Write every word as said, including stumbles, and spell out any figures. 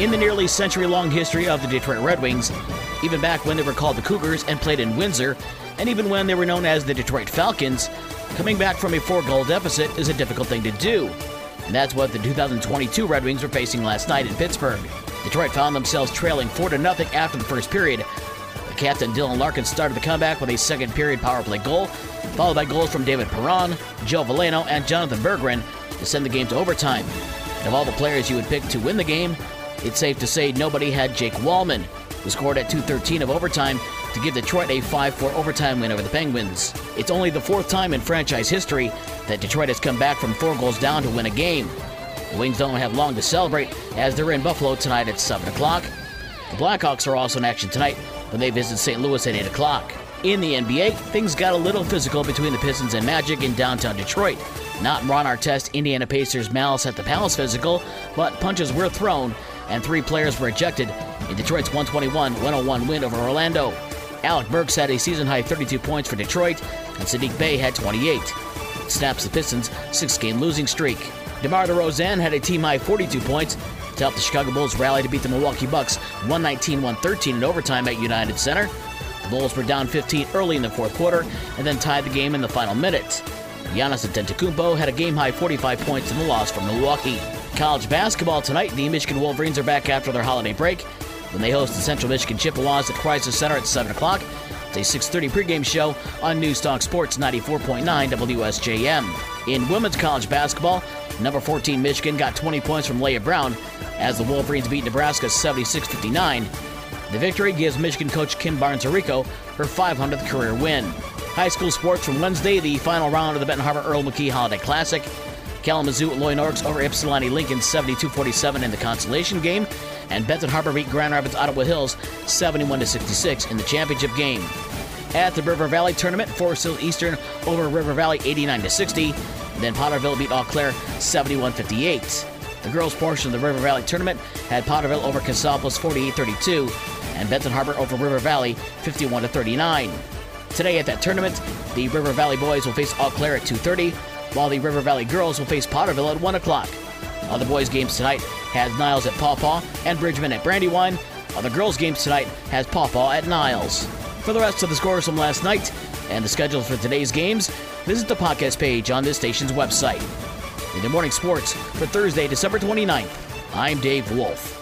In the nearly century-long history of the Detroit Red Wings, even back when they were called the Cougars and played in Windsor, and even when they were known as the Detroit Falcons, coming back from a four-goal deficit is a difficult thing to do. And that's what the two thousand twenty-two Red Wings were facing last night in Pittsburgh. Detroit found themselves trailing four to nothing after the first period. The captain Dylan Larkin started the comeback with a second-period power play goal, followed by goals from David Perron, Joe Veleno, and Jonathan Berggren to send the game to overtime. And of all the players you would pick to win the game, it's safe to say nobody had Jake Walman, who scored at two thirteen of overtime to give Detroit a five four overtime win over the Penguins. It's only the fourth time in franchise history that Detroit has come back from four goals down to win a game. The Wings don't have long to celebrate, as they're in Buffalo tonight at seven o'clock. The Blackhawks are also in action tonight when they visit Saint Louis at eight o'clock. In the N B A, things got a little physical between the Pistons and Magic in downtown Detroit. Not Ron Artest, Indiana Pacers' malice at the Palace physical, but punches were thrown and three players were ejected in Detroit's one twenty-one one oh one win over Orlando. Alec Burks had a season-high thirty-two points for Detroit, and Sadiq Bey had twenty-eight. It snaps the Pistons' six-game losing streak. DeMar DeRozan had a team-high forty-two points to help the Chicago Bulls rally to beat the Milwaukee Bucks one nineteen one thirteen in overtime at United Center. The Bulls were down fifteen early in the fourth quarter and then tied the game in the final minute. Giannis Antetokounmpo had a game-high forty-five points in the loss for Milwaukee. College basketball tonight, the Michigan Wolverines are back after their holiday break when they host the Central Michigan Chippewas at Crisler Center at seven o'clock. It's a six thirty pregame show on Newstalk Sports ninety-four point nine W S J M. In women's college basketball, number fourteen Michigan got twenty points from Leah Brown as the Wolverines beat Nebraska seventy-six fifty-nine. The victory gives Michigan coach Kim Barnes-Arico her five hundredth career win. High school sports from Wednesday, the final round of the Benton Harbor Earl McKee Holiday Classic. Kalamazoo Loy Norks over Ypsilanti Lincoln seventy-two forty-seven in the consolation game, and Benton Harbor beat Grand Rapids Ottawa Hills seventy-one to sixty-six in the championship game. At the River Valley Tournament, Forest Hill Eastern over River Valley eighty-nine to sixty, then Potterville beat EauClaire seventy-one fifty-eight. The girls' portion of the River Valley Tournament had Potterville over Cassopolis forty-eight thirty-two, and Benton Harbor over River Valley fifty-one to thirty-nine. Today at that tournament, the River Valley boys will face EauClaire at two thirty, while the River Valley girls will face Potterville at one o'clock. Other boys' games tonight has Niles at Pawpaw and Bridgman at Brandywine. Other girls' games tonight has Pawpaw at Niles. For the rest of the scores from last night and the schedules for today's games, visit the podcast page on this station's website. In the morning sports for Thursday, December twenty-ninth, I'm Dave Wolf.